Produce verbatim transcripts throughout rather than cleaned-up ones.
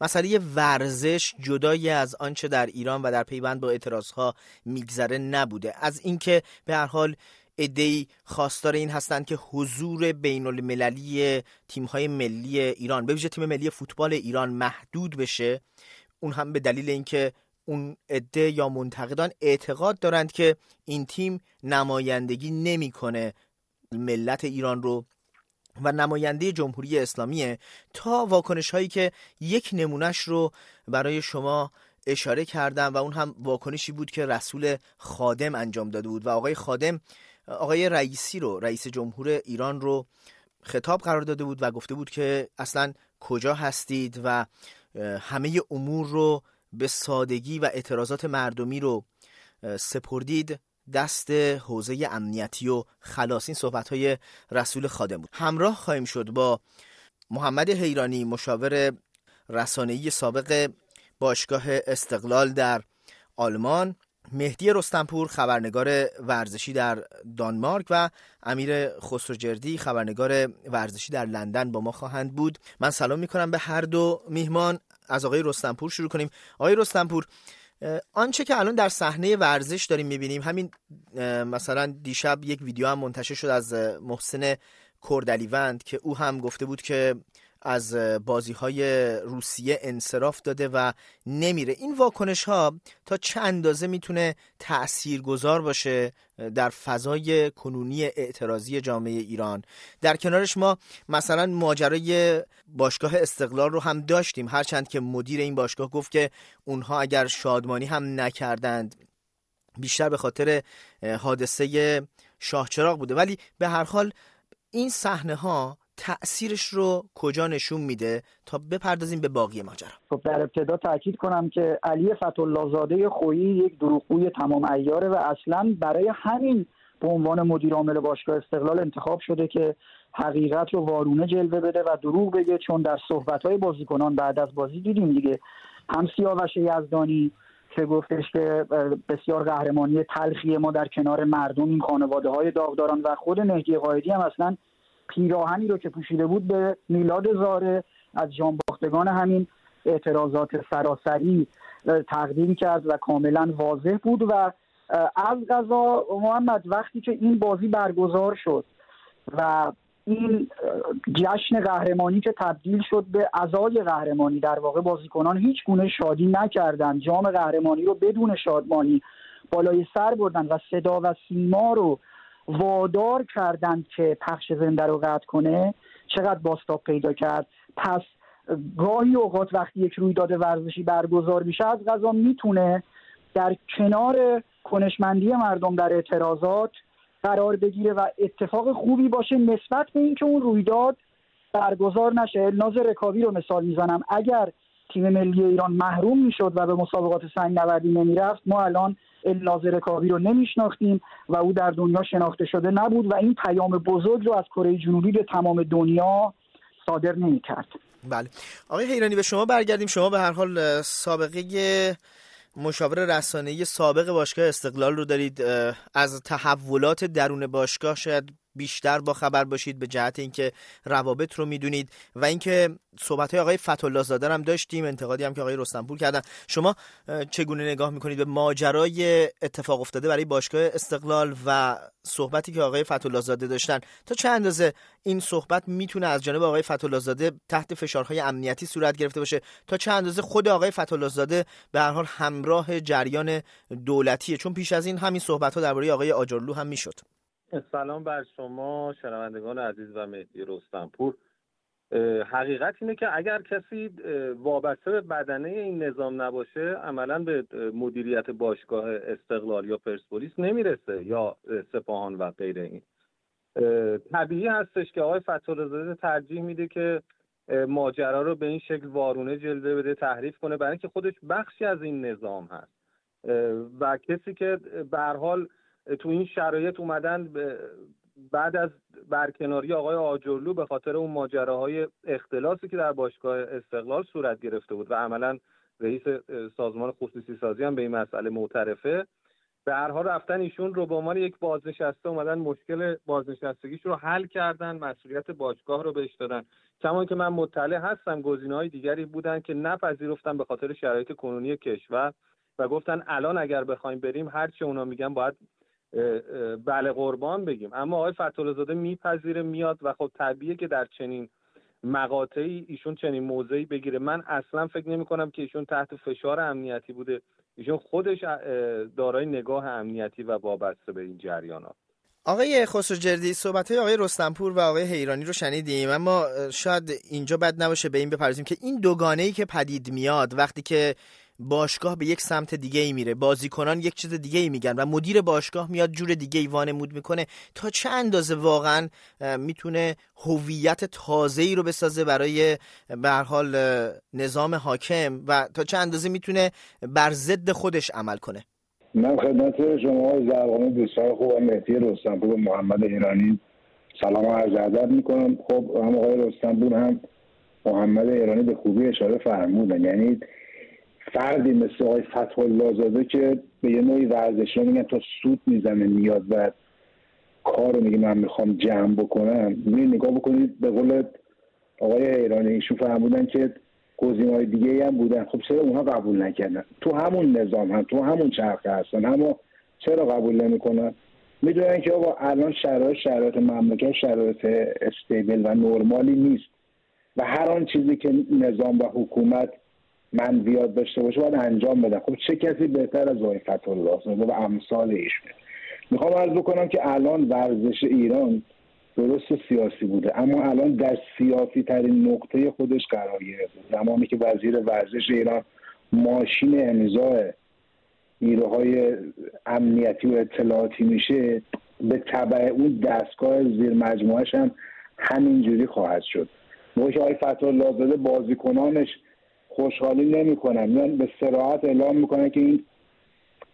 مسئله ورزش جدایی از آنچه در ایران و در پیوند با اعتراضها میگذره نبوده، از اینکه به هر حال ایده خواستار این هستند که حضور بین المللی تیم‌های ملی ایران به ویژه تیم ملی فوتبال ایران محدود بشه، اون هم به دلیل اینکه اون عده یا منتقدان اعتقاد دارند که این تیم نمایندگی نمی‌کنه ملت ایران رو و نماینده جمهوری اسلامیه، تا واکنش هایی که یک نمونش رو برای شما اشاره کردم و اون هم واکنشی بود که رسول خادم انجام داده بود و آقای خادم آقای رئیسی رو، رئیس جمهور ایران رو خطاب قرار داده بود و گفته بود که اصلا کجا هستید و همه امور رو به سادگی و اعتراضات مردمی رو سپردید دست حوزه امنیتی و خلاص. این صحبت‌های رسول خادم بود. همراه خواهیم شد با محمد حیرانی، مشاور رسانه‌ای سابق باشگاه استقلال در آلمان، مهدی رستمپور خبرنگار ورزشی در دانمارک و امیر خسروجردی خبرنگار ورزشی در لندن با ما خواهند بود. من سلام می‌کنم به هر دو میهمان. از آقای رستمپور شروع کنیم. آقای رستمپور، آنچه که الان در صحنه ورزش داریم میبینیم، همین مثلا دیشب یک ویدیو هم منتشر شد از محسن کردلیوند که او هم گفته بود که از بازی‌های روسیه انصراف داده و نمیره. این واکنش‌ها تا چه اندازه میتونه تأثیرگذار باشه در فضای کنونی اعتراضی جامعه ایران؟ در کنارش ما مثلا ماجرای باشگاه استقلال رو هم داشتیم، هرچند که مدیر این باشگاه گفت که اونها اگر شادمانی هم نکردند بیشتر به خاطر حادثه شاهچراغ بوده، ولی به هر حال این صحنه‌ها تأثیرش رو کجا نشون میده تا بپردازیم به باقی ماجرا؟ خب در ابتدا تاکید کنم که علی فتح‌الله زاده خویی یک دروغگوی تمام عیاره و اصلا برای همین به عنوان مدیر عامل باشگاه استقلال انتخاب شده که حقیقت رو وارونه جلوه بده و دروغ بگه، چون در صحبت‌های بازیکنان بعد از بازی دیدیم دیگه، هم سیاوش یزدانی که گفتش که بسیار قهرمانی تلخی ما در کنار مردم، این خانواده‌های داغداران، و خود مهدی قائدی هم اصلا پیراهنی رو که پوشیده بود به میلاد زاره از جانباختگان همین اعتراضات سراسری تقدیم کرد و کاملا واضح بود. و از قضا محمد، وقتی که این بازی برگزار شد و این جشن قهرمانی که تبدیل شد به عزای قهرمانی، در واقع بازیکنان هیچ گونه شادی نکردند، جام قهرمانی رو بدون شادمانی بالای سر بردن و صدا و سیما رو وادار کردند که پخش زنده رو قطع کنه، چقدر بازتاب پیدا کرد. پس گاهی اوقات وقتی یک رویداد ورزشی برگزار میشه، از قضا میتونه در کنار کنشمندی مردم در اعتراضات قرار بگیره و اتفاق خوبی باشه نسبت به اینکه اون رویداد برگزار نشه. ناز رکابی رو مثال میزنم، اگر تیم ملی ایران محروم میشد و به مسابقات سنگ نوردی نمیرفت، ما الان الناز رکابی رو نمیشناختیم و او در دنیا شناخته شده نبود و این پیام بزرگ رو از کره جنوبی به تمام دنیا صادر نمی‌کرد. بله آقای حیرانی، به شما برگردیم. شما به هر حال سابقه مشاور رسانه‌ای سابق باشگاه استقلال رو دارید، از تحولات درون باشگاه شاید بیشتر با خبر باشید به جهت اینکه روابط رو میدونید و اینکه صحبت‌های آقای فتح‌الله زاده هم داشتیم، انتقادی هم که آقای رستمپور کردن. شما چگونه نگاه میکنید به ماجرای اتفاق افتاده برای باشگاه استقلال و صحبتی که آقای فتح‌الله زاده داشتن؟ تا چه اندازه این صحبت میتونه از جانب آقای فتح‌الله زاده تحت فشارهای امنیتی صورت گرفته باشه؟ تا چه اندازه خود آقای فتح‌الله زاده به هر حال همراه جریان دولتیه؟ چون پیش از این همین صحبت‌ها درباره آقای آجرلو هم میشد. سلام بر شما شنوندگان عزیز و مهدی رستمپور. حقیقت اینه که اگر کسی وابسته به بدنه این نظام نباشه، عملاً به مدیریت باشگاه استقلال یا پرسپولیس نمیرسه یا سپاهان و غیر. این طبیعی هستش که آقای فتح‌الله زاده ترجیح میده که ماجرا رو به این شکل وارونه جلوه بده، تحریف کنه، برای اینکه خودش بخشی از این نظام هست و کسی که به هر حال تو این شرایط اومدن بعد از برکناری آقای آجرلو به خاطر اون ماجراهای اختلافی که در باشگاه استقلال صورت گرفته بود و عملاً رئیس سازمان خصوصی سازی هم به این مسئله معترفه، درها رفتن ایشون رو به عنوان یک بازنشسته اومدن مشکل بازنشستگیش رو حل کردن، مسئولیت باشگاه رو بهش دادن. کما که من مطلع هستم گزینه‌های دیگری بودن که نپذیرفتن به خاطر شرایط کنونی کشور و گفتن الان اگر بخوایم بریم هر چه اونا میگن باید بله قربان بگیم. اما آقای فتح‌الله‌زاده میپذیره میاد و خب طبیعیه که در چنین مقاطعی ایشون چنین موضعی بگیره. من اصلا فکر نمی‌کنم که ایشون تحت فشار امنیتی بوده، ایشون خودش دارای نگاه امنیتی و وابسته به این جریانات. آقای خسروجردی، صحبت‌های آقای رستمپور و آقای حیرانی رو شنیدیم، اما شاید اینجا بد نباشه به این بپردازیم که این دوگانه‌ای که پدید میاد وقتی که باشگاه به یک سمت دیگه‌ای میره، بازیکنان یک چیز دیگه‌ای میگن و مدیر باشگاه میاد جور دیگه‌ای وانمود میکنه، تا چه اندازه واقعا میتونه هویت تازه‌ای رو بسازه برای به هر حال نظام حاکم و تا چه اندازه میتونه بر ضد خودش عمل کنه؟ من خدمت شما عزیزان دوستان خوبم مهدی رستمپور و محمد حیرانی سلام عرض ادب می‌کنم. خب هم آقای رستمپور هم محمد حیرانی به خوبی اشاره فرمودن، یعنی فردی مثل آقای فتح‌الله‌زاده که به یه نوعی ورزشی میگن تا سوت میزنه میاد و کارو میگه من میخوام جمع بکنم. ببینید نگاه بکنید به قول آقای حیرانی ایشون فهمیدن که گزینه‌های دیگه‌ای هم بودن، خب چرا اونها قبول نکردن؟ تو همون نظام هم تو همون چرخه هستن اما چرا قبول نمی‌کنن؟ میدونن که آقا الان شرایط شرایط مملکت شرایط استیبل و نرمالی نیست و هر آن چیزی که نظام و حکومت منویات داشته باشه باید انجام بدن. خب چه کسی بهتر از آقای فتح‌الله‌زاده و امثال ایشون؟ میخوام عرض بکنم که الان ورزش ایران درست سیاسی بوده اما الان در سیاسی ترین نقطه خودش قرار گرفته. زمانی که وزیر ورزش ایران ماشین امضاء نیروهای امنیتی و اطلاعاتی میشه، به تبع اون دستگاه زیر مجموعه‌اش هم همینجوری خواهد شد. موقعی که آقای فتح‌الله‌زاده بازیکنانش خوشحالی نمی‌کنن، یعنی به صراحت اعلام میکنن که این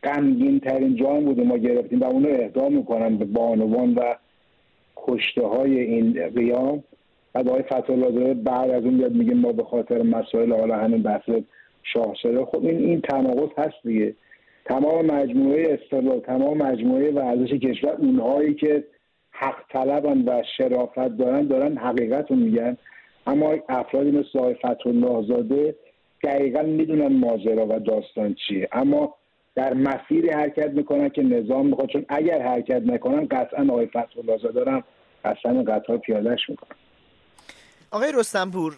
غمگین ترین جان بوده ما گرفتیم و اون رو اعدام میکنن به بانوان و کشته های این قیام. بعد آقای فتح‌الله‌زاده بعد از اون بیاد میگه ما به خاطر مسائل حالا همین بحث شاهسرا. خب این این تناقض هست دیگه. تمام مجموعه استقلال، تمام مجموعه ورزش کشور، اونهایی که حق طلبن و شرافت دارن دارن حقیقت رو میگن، اما افرادی مثل آقای فتح‌الله‌زاده دقیقاً میدونن ماجرا و داستان چیه اما در مسیر حرکت میکنن که نظام میخواد، چون اگر حرکت نکنن قطعاً آقای فتح‌الله‌زاده هم قطعاً قطار پیاده‌اش میکنن. آقای رستمپور،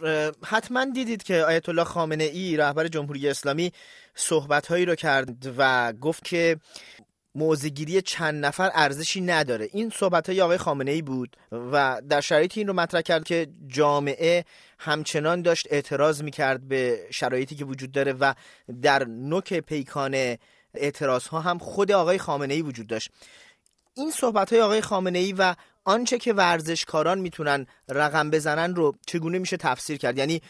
حتما دیدید که آیت الله خامنه‌ای رهبر جمهوری اسلامی صحبت‌هایی رو کرد و گفت که موضع‌گیری چند نفر ارزشی نداره. این صحبت‌های آقای خامنه‌ای بود و در شرایطی این رو مطرح کرد که جامعه همچنان داشت اعتراض میکرد به شرایطی که وجود داره و در نوک پیکان اعتراض ها هم خود آقای خامنه‌ای وجود داشت. این صحبت های آقای خامنه‌ای و آنچه که ورزشکاران میتونن رقم بزنن رو چگونه میشه تفسیر کرد؟ یعنی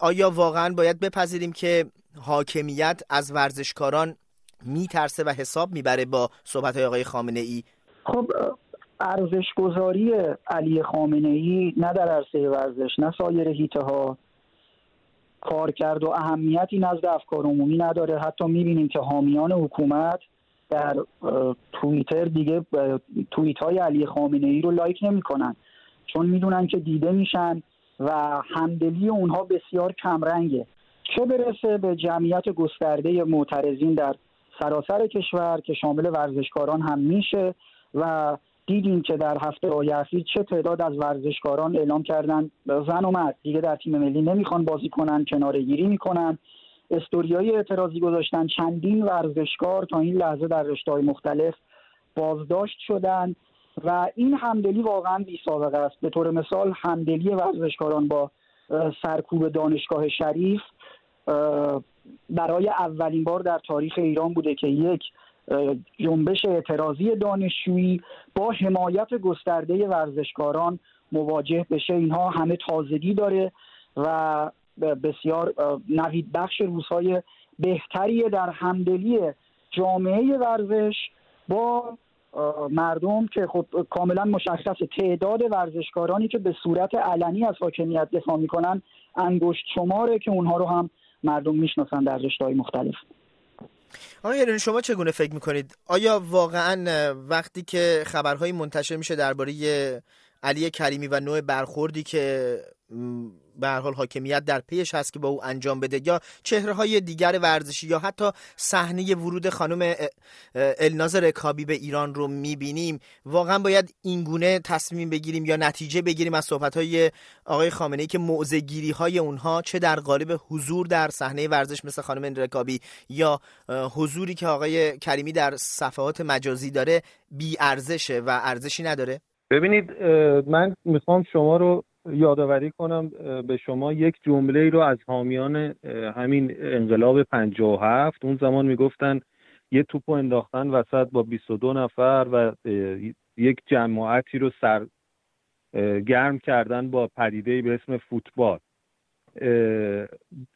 آیا واقعا باید بپذیریم که حاکمیت از ورزشکاران میترسه و حساب میبره با صحبت های آقای خامنه‌ای؟ خب ارزشگذاری علی خامنه‌ای نه در عرصه ورزش نه سایر حیطه ها کار کرد و اهمیتی نزد افکار عمومی نداره. حتی میبینیم که حامیان حکومت در توییتر دیگه توییت های علی خامنه ای رو لایک نمی کنن چون میدونن که دیده میشن و همدلی اونها بسیار کمرنگه، چه برسه به جمعیت گسترده معترضین در سراسر کشور که شامل ورزشکاران هم میشه و دیدیم که در هفته آیفی چه تعداد از ورزشکاران اعلام کردن زن و مرد دیگه در تیم ملی نمیخوان بازی کنن، کناره گیری میکنن. استوریای اعتراضی گذاشتن، چندین ورزشکار تا این لحظه در رشته‌های مختلف بازداشت شدن و این همدلی واقعا بی سابقه است. به طور مثال همدلی ورزشکاران با سرکوب دانشگاه شریف برای اولین بار در تاریخ ایران بوده که یک جنبش اعتراضی دانشجویی با حمایت گسترده ورزشکاران مواجه بشه. اینها همه تازگی داره و بسیار نوید بخش روزهای بهتریه در همدلی جامعه ورزش با مردم که خب کاملا مشخص تعداد ورزشکارانی که به صورت علنی از حاکمیت دفاع میکنن انگشت شماره که اونها رو هم مردم میشناسن در رشته‌های مختلف. آقای حیرانی، شما چگونه فکر میکنید؟ آیا واقعا وقتی که خبرهای منتشر میشه درباره علی کریمی و نوع برخوردی که به هر حال حاکمیت در پیش هست که با او انجام بده، یا چهره‌های دیگر ورزشی، یا حتی صحنه ورود خانم الناز رکابی به ایران رو می‌بینیم، واقعا باید اینگونه تصمیم بگیریم یا نتیجه بگیریم از صحبت‌های آقای خامنه‌ای که موزگیری‌های اونها چه در قالب حضور در صحنه ورزش مثل خانم رکابی یا حضوری که آقای کریمی در صفحات مجازی داره بی‌ارزشه و ارزشی نداره؟ ببینید، من میخوام شما رو یادآوری کنم به شما یک جمله ای رو از حامیان همین انقلاب پنجاه و هفت، اون زمان میگفتن یه توپو انداختن وسط با بیست و دو نفر و یک جماعتی رو سر گرم کردن با پدیده‌ای به اسم فوتبال.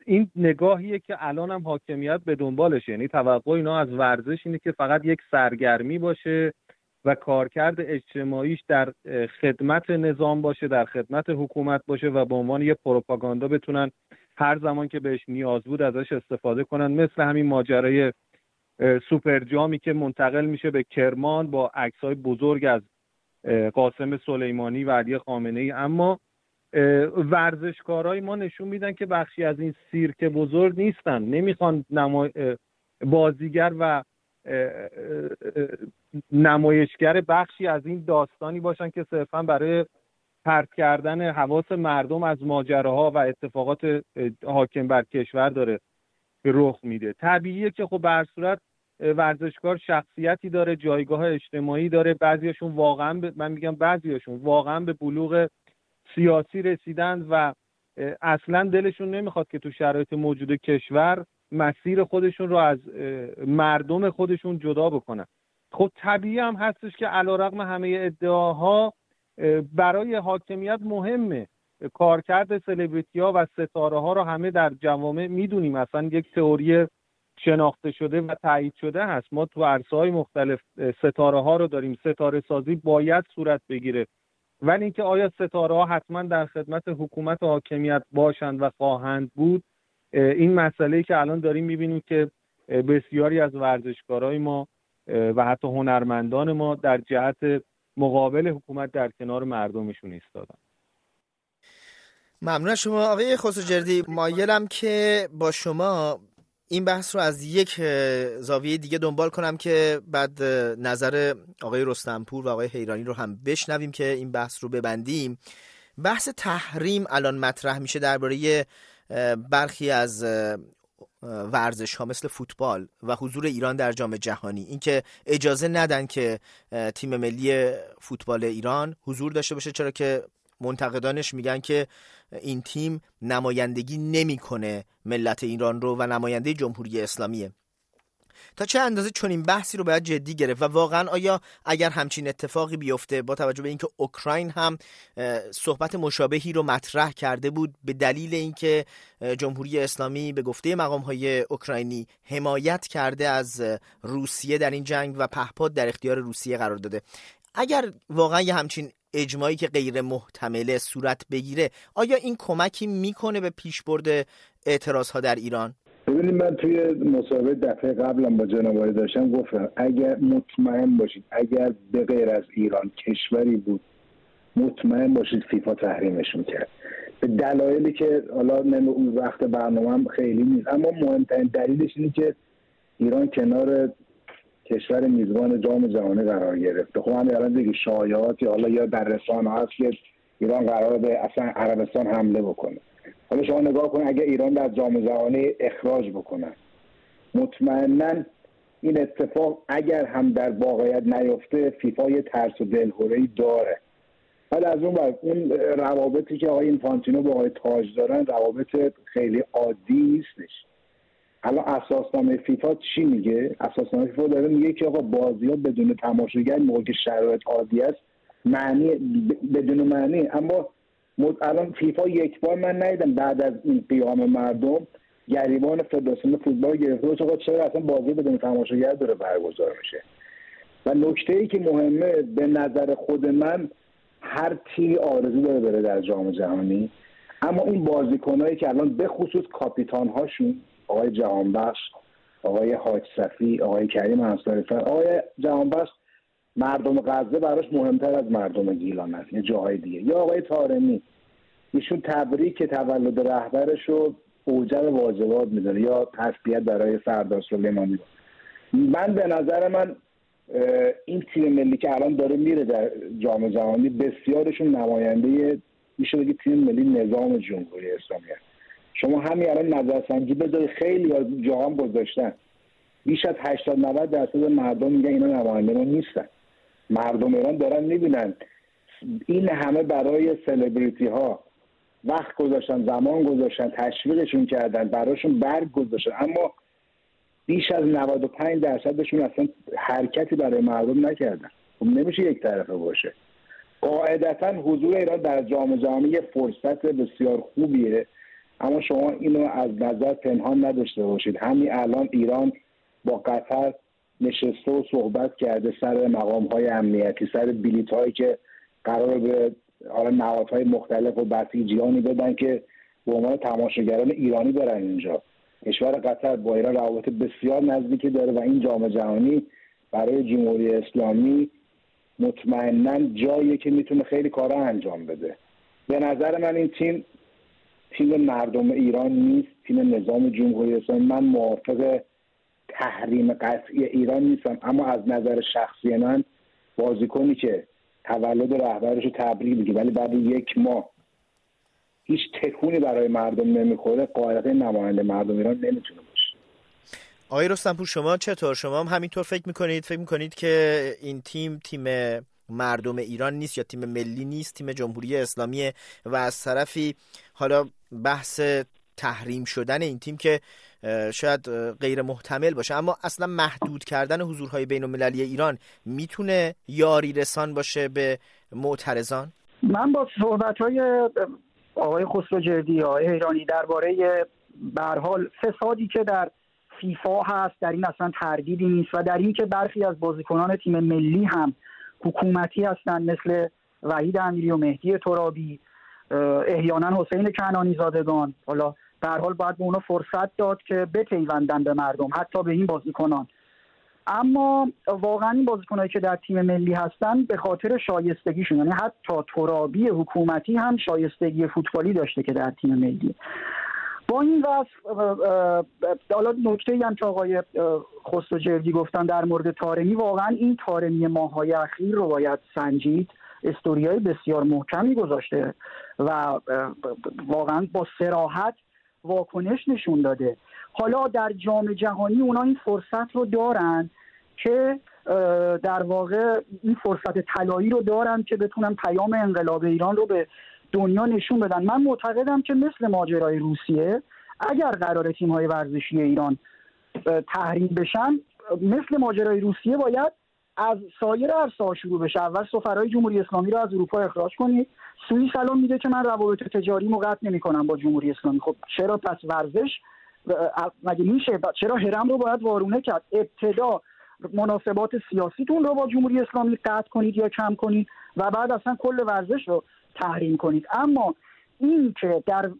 این نگاهیه که الان هم حاکمیت به دنبالشه، یعنی توقع اینا از ورزش اینه که فقط یک سرگرمی باشه و کارکرد اجتماعیش در خدمت نظام باشه، در خدمت حکومت باشه و به عنوان یه پروپاگاندا بتونن هر زمان که بهش نیاز بود ازش استفاده کنن، مثل همین ماجرای سوپر جامی که منتقل میشه به کرمان با عکس‌های بزرگ از قاسم سلیمانی و علی خامنه‌ای. اما ورزشکارای ما نشون میدن که بخشی از این سیرک بزرگ نیستن، نمیخوان نما... بازیگر و نمایشگر بخشی از این داستانی باشن که صرفا برای پرت کردن حواس مردم از ماجراها و اتفاقات حاکم بر کشور داره رخ میده. طبیعیه که خب به هر صورت ورزشکار شخصیتی داره، جایگاه اجتماعی داره، بعضیاشون واقعا ب... من میگم بعضیاشون واقعا به بلوغ سیاسی رسیدن و اصلا دلشون نمیخواد که تو شرایط موجود کشور مسیر خودشون رو از مردم خودشون جدا بکنن. خب طبیعی هم هستش که علیرغم همه ادعاها برای حاکمیت مهمه، کارکرد سلبریتی‌ها و ستاره‌ها رو همه در جوامع میدونیم، اصلا یک تئوری شناخته شده و تایید شده هست. ما تو عرصه‌های مختلف ستاره‌ها رو داریم، ستاره سازی باید صورت بگیره، ولی اینکه آیا ستاره‌ها حتما در خدمت حکومت و حاکمیت باشند و خواهند بود، این مسئله‌ای که الان داریم می‌بینیم که بسیاری از ورزشکارای ما و حتی هنرمندان ما در جهت مقابل حکومت در کنار مردمشون ایستادن. ممنون شما آقای خسروجردی. مایلم که با شما این بحث رو از یک زاویه دیگه دنبال کنم که بعد نظر آقای رستمپور و آقای حیرانی رو هم بشنویم که این بحث رو ببندیم. بحث تحریم الان مطرح میشه درباره برخی از ورزش ها مثل فوتبال و حضور ایران در جام جهانی، اینکه اجازه ندن که تیم ملی فوتبال ایران حضور داشته باشه، چرا که منتقدانش میگن که این تیم نمایندگی نمیکنه ملت ایران رو و نماینده جمهوری اسلامیه. تا چه اندازه چنین بحثی رو باید جدی گرفت و واقعا آیا اگر همچین اتفاقی بیفته، با توجه به اینکه اوکراین هم صحبت مشابهی رو مطرح کرده بود به دلیل اینکه جمهوری اسلامی به گفته مقام‌های اوکراینی حمایت کرده از روسیه در این جنگ و پهپاد در اختیار روسیه قرار داده، اگر واقعا یه همچین اجماعی که غیر محتمله صورت بگیره، آیا این کمکی میکنه به پیشبرد اعتراض‌ها در ایران؟ ببینید، من توی مصاحبه دفعه قبلم با جناب آقای داشتم گفتم اگر مطمئن باشید، اگر به غیر از ایران کشوری بود، مطمئن باشید فیفا تحریمشون کرد، به دلایلی که حالا اون وقت برنامه‌ام خیلی نیست، اما مهمترین دلیلش اینه که ایران کنار کشور میزبان جام جهانی قرار گرفته. خب همین الان دیگه شایعاتی حالا یا در رسانه‌ها هست که ایران قراره به اصلا عربستان حمله بکنه. حالا شما نگاه کنید اگه ایران در جام جهانی اخراج بکنن، مطمئنا این اتفاق اگر هم در واقعیت نیفته فیفا یه ترس و دلخوره‌ای داره. ولی از اون ور اون روابطی که آقای اینفانتینو با آقای تاج دارن روابط خیلی عادی نیستش. حالا اساسنامه فیفا چی میگه؟ اساسنامه فیفا داره میگه که آقا بازی‌ها بدون تماشاگر موقع که شرایط عادی است معنی بدون معنی. اما الان فیفا یک بار من ندیدم بعد از این قیام مردم گریبان فدراسیون فوتبال گرفته باشه آقا چرا اصلا بازی بدون تماشاگر داره برگزار میشه. و نکته‌ای که مهمه به نظر خود من، هر تیمی آرزو داره بره در جام جهانی، اما این بازیکنایی که الان به خصوص کاپیتان‌هاشون آقای جهانبخش، آقای حاج صفی، آقای کریم انصاری‌فر، آقای جهانبخش، مردم غزه براش مهمتر از مردم گیلان است یا جاهای دیگه، یا آقای طارمی ایشون تبریک تولد رهبرش رو اوجب واجبات میدونه یا تسبیح برای سردار سلیمانی. من به نظر من این تیم ملی که الان داره میره در جام جهانی بسیارشون نماینده میشه بگید تیم ملی نظام جمهوری اسلامی هست. شما همین الان نظرسنجی بذاری، خیلی از جهان گذاشتن، بیش از هشتاد نود درصد مردم میگن اینا نماینده ما نیستن. مردم ایران دارن میبینن این همه برای سلبریتی ها وقت گذاشتن، زمان گذاشتن، تشویقشون کردن، براشون برگ گذاشتن، اما بیش از نود و پنج درصدشون اصلا حرکتی برای مردم نکردن. خب نمیشه یک طرفه باشه. قاعدتا حضور ایران در جام جهانی یه فرصت بسیار خوبیه، اما شما اینو از نظر پنهان نداشته باشید. همین الان ایران با قطر نشسته و صحبت کرده سر مقام‌های امنیتی، سر بلیط‌هایی که قرار به حالا نهادهای مختلف و بسیجیانی بدن که به عنوان تماشاگران ایرانی برن اینجا. کشور قطر با ایران روابط بسیار نزدیکی داره و این جام جهانی برای جمهوری اسلامی مطمئناً جایی که میتونه خیلی کارا انجام بده. به نظر من این تیم تیم مردم ایران نیست، تیم نظام جمهوری اسلامی. من موافق تحریم قطعی ایران نیستم، اما از نظر شخصی من بازیکنی که تولد رهبرش رو تبریک میگه ولی بعد یک ماه هیچ تکونی برای مردم نمیخوره، قاعدتا نماینده مردم ایران نمیتونه باشه. آقای رستمپور شما چطور؟ شما هم همینطور فکر میکنید؟ فکر میکنید که این تیم تیم مردم ایران نیست یا تیم ملی نیست، تیم جمهوری اسلامیه؟ و از طرفی حالا بحث تحریم شدن این تیم که شاید غیر محتمل باشه، اما اصلا محدود کردن حضورهای بین‌المللی ایران میتونه یاری رسان باشه به معترضان؟ من با صحبت‌های آقای خسروجردی، آقای حیرانی درباره به هر حال فسادی که در فیفا هست در این اصلا تردیدی نیست و در این که برخی از بازیکنان تیم ملی هم حکومتی هستند، مثل وحید امیری و مهدی ترابی، احیانا حسین کنانی زادگان، حالا به هر حال باید به اونا فرصت داد که بپیوندن به مردم، حتی به این بازیکنان. اما واقعا این بازیکنایی که در تیم ملی هستن به خاطر شایستگیشون، یعنی حتی ترابی حکومتی هم شایستگی فوتبالی داشته که در تیم ملی. با این وصف حالا نکته‌ای هم که آقای خسروجردی گفتن در مورد طارمی، واقعا این طارمی ماه‌های اخیر رو باید سنجید. استوریای بسیار محکمی گذاشته و واقعا با صراحت واکنش نشون داده. حالا در جام جهانی اونا این فرصت رو دارن که در واقع این فرصت طلایی رو دارن که بتونن پیام انقلاب ایران رو به دنیا نشون بدن. من معتقدم که مثل ماجرای روسیه، اگر قرار تیم‌های ورزشی ایران تحریم بشن، مثل ماجرای روسیه باید از سایر عرصه‌ها شروع بشه. اول سفرهای جمهوری اسلامی رو از اروپا اخراج کنید. سوئیس الان میگه که من روابط تجاری قطع نمی‌کنم با جمهوری اسلامی. خب چرا پس ورزش مگه میشه؟ چرا هرم رو باید وارونه کرد؟ ابتدا مناسبات سیاسیتون رو با جمهوری اسلامی قطع کنید یا کم کنید و بعد اصلا کل ورزش رو تحریم کنید. اما این که در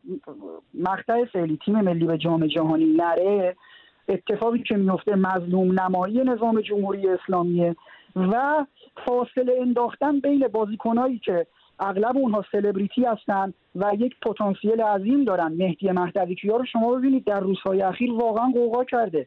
مقطع فعلی تیم ملی به جام جهانی نره، اتفاقی که میفته مظلوم نمایی نظام جمهوری اسلامیه و فاصله انداختن بین بازیکنایی که اغلب اونها سلبریتی هستن و یک پتانسیل عظیم دارن. مهدی مهدوی کیا رو شما ببینید در روزهای اخیر واقعا قوقا کرده،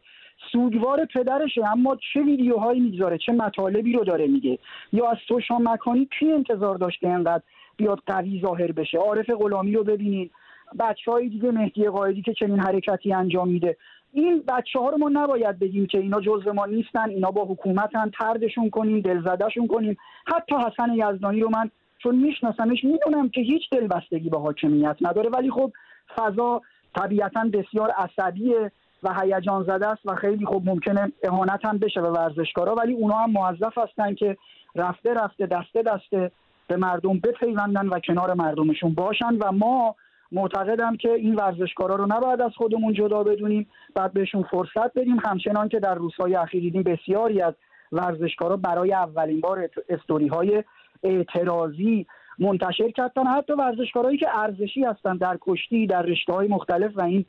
سوگوار پدرشه، اما چه ویدیوهایی میگذاره، چه مطالبی رو داره میگه. یا از توشا مکانی کی انتظار داشته انقدر بیاد قوی ظاهر بشه؟ عارف غلامی رو ببینید، بچهای دیگه، مهدی قائدی که چنین حرکتی انجام میده. این بچه‌ها رو ما نباید بگیم که اینا جزء ما نیستن، اینا با حکومتن، طردشون کنیم، دلزدهشون کنیم. حتی حسن یزدانی رو من چون میشناسمش میدونم که هیچ دلبستگی به حاکمیت نداره، ولی خب فضا طبیعتاً بسیار عصبیه و هیجان زده است و خیلی خب ممکنه اهانت هم بشه به ورزشکارا، ولی اونا هم موظف هستن که رفته رفته دسته دسته به مردم بپیوندن و کنار مردمشون باشن. و ما معتقدم که این ورزشکارا رو نباید از خودمون جدا بدونیم، باید بهشون فرصت بدیم. همچنان که در روزهای اخیر دیدیم بسیاری از ورزشکارا برای اولین بار استوری‌های اعتراضی منتشر کردن، حتی ورزشکارهایی که ارزشی هستن در کشتی، در رشته‌های مختلف، و این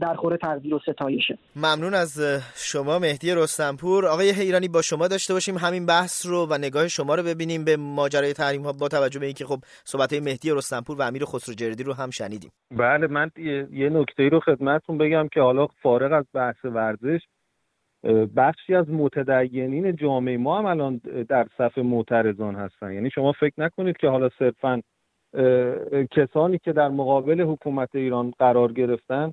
در خور تقدیر و ستایشه. ممنون از شما مهدی رستمپور. آقای حیرانی، با شما داشته باشیم همین بحث رو و نگاه شما رو ببینیم به ماجرای تحریم‌ها، با توجه به اینکه خب صحبت‌های مهدی رستمپور و امیر خسروجردی رو هم شنیدیم. بله، من یه نکته‌ای رو خدمتتون بگم که حالا فارغ از بحث ورزش، بخشی از متدینین جامعه ما هم الان در صف معترضان هستن. یعنی شما فکر نکنید که حالا صرفاً کسانی که در مقابل حکومت ایران قرار گرفتن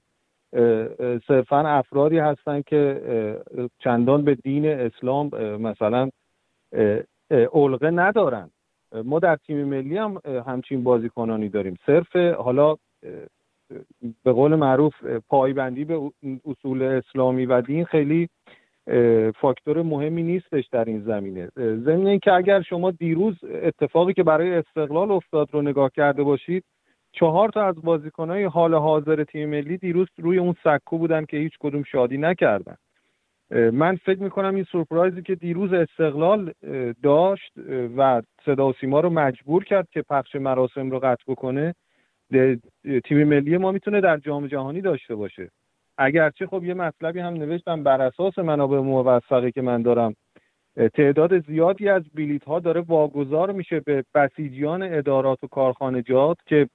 صرفاً افرادی هستن که چندان به دین اسلام مثلا علقه ندارن. ما در تیم ملی هم همچین بازیکنانی داریم. صرف حالا به قول معروف پایبندی به اصول اسلامی و دین خیلی فاکتور مهمی نیستش در این زمینه. زمینه این که اگر شما دیروز اتفاقی که برای استقلال افتاد رو نگاه کرده باشید، چهار تا از بازیکن‌های حال حاضر تیم ملی دیروز روی اون سکو بودن که هیچ کدوم شادی نکردن. من فکر میکنم این سورپرایزی که دیروز استقلال داشت و صدا و سیما رو مجبور کرد که پخش مراسم رو قطع بکنه، تیم ملی ما میتونه در جام جهانی داشته باشه. اگرچه خب یه مطلبی هم نوشتم، بر اساس منابع موثقی که من دارم تعداد زیادی از بلیط‌ها داره واگذار میشه به بسیجیان ادارات و کارخانجات که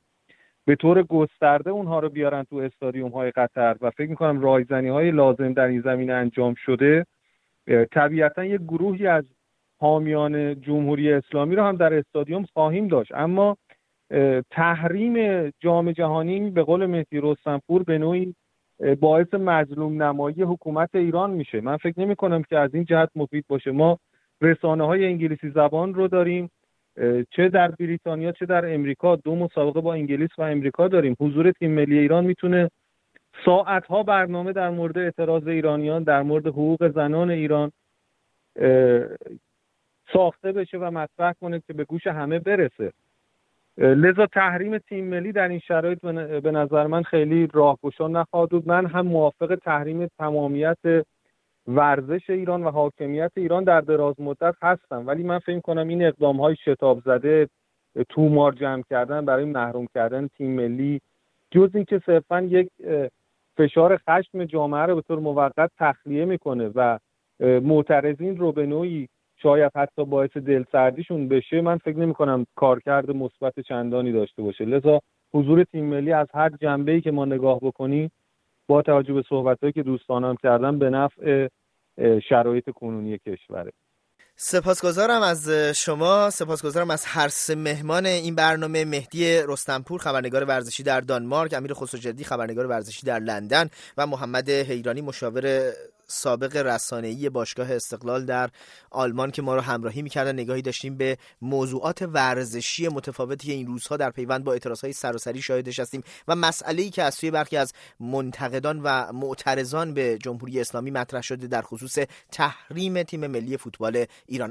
به طور گسترده اونها رو بیارن تو استادیوم‌های قطر، و فکر می‌کنم رایزنی‌های لازم در این زمینه انجام شده. طبیعتاً یه گروهی از حامیان جمهوری اسلامی رو هم در استادیوم خواهیم داشت، اما تحریم جام جهانی به قول مهدی رستمپور به نوعی باعث مظلوم نمایی حکومت ایران میشه. من فکر نمی کنم که از این جهت مفید باشه. ما رسانه های انگلیسی زبان رو داریم، چه در بریتانیا چه در امریکا، دو مسابقه با انگلیس و امریکا داریم. حضور تیم ملی ایران میتونه ساعتها برنامه در مورد اعتراض ایرانیان، در مورد حقوق زنان ایران ساخته بشه و مطرح کنه که به گوش همه برسه. لذا تحریم تیم ملی در این شرایط به نظر من خیلی راهگشا نخواهد بود. من هم موافق تحریم تمامیت ورزش ایران و حاکمیت ایران در دراز مدت هستم، ولی من فکر می‌کنم این اقدام‌های شتاب زده، تومار جمع کردن برای محروم کردن تیم ملی، جز اینکه صرفاً یک فشار خشم جامعه رو به طور موقت تخلیه می‌کنه و معترضین رو به نوعی شاید حتی باعث دلسردیشون بشه، من فکر نمی کنم کارکرد مثبت چندانی داشته باشه. لذا حضور تیم ملی از هر جنبه‌ای که ما نگاه بکنیم، با توجه به صحبت‌هایی که دوستانم کردن، به نفع شرایط کنونی کشوره. سپاسگزارم از شما، سپاسگزارم از هر سه مهمان این برنامه: مهدی رستمپور، خبرنگار ورزشی در دانمارک، امیر خسروجردی، خبرنگار ورزشی در لندن، و محمد حیرانی، مشاور سابق رسانه‌ای باشگاه استقلال در آلمان که ما رو همراهی می‌کردن. نگاهی داشتیم به موضوعات ورزشی متفاوتی این روزها در پیوند با اعتراض‌های سراسری شاهدش هستیم و مسئله‌ای که از سوی برخی از منتقدان و معترضان به جمهوری اسلامی مطرح شده در خصوص تحریم تیم ملی فوتبال ایران.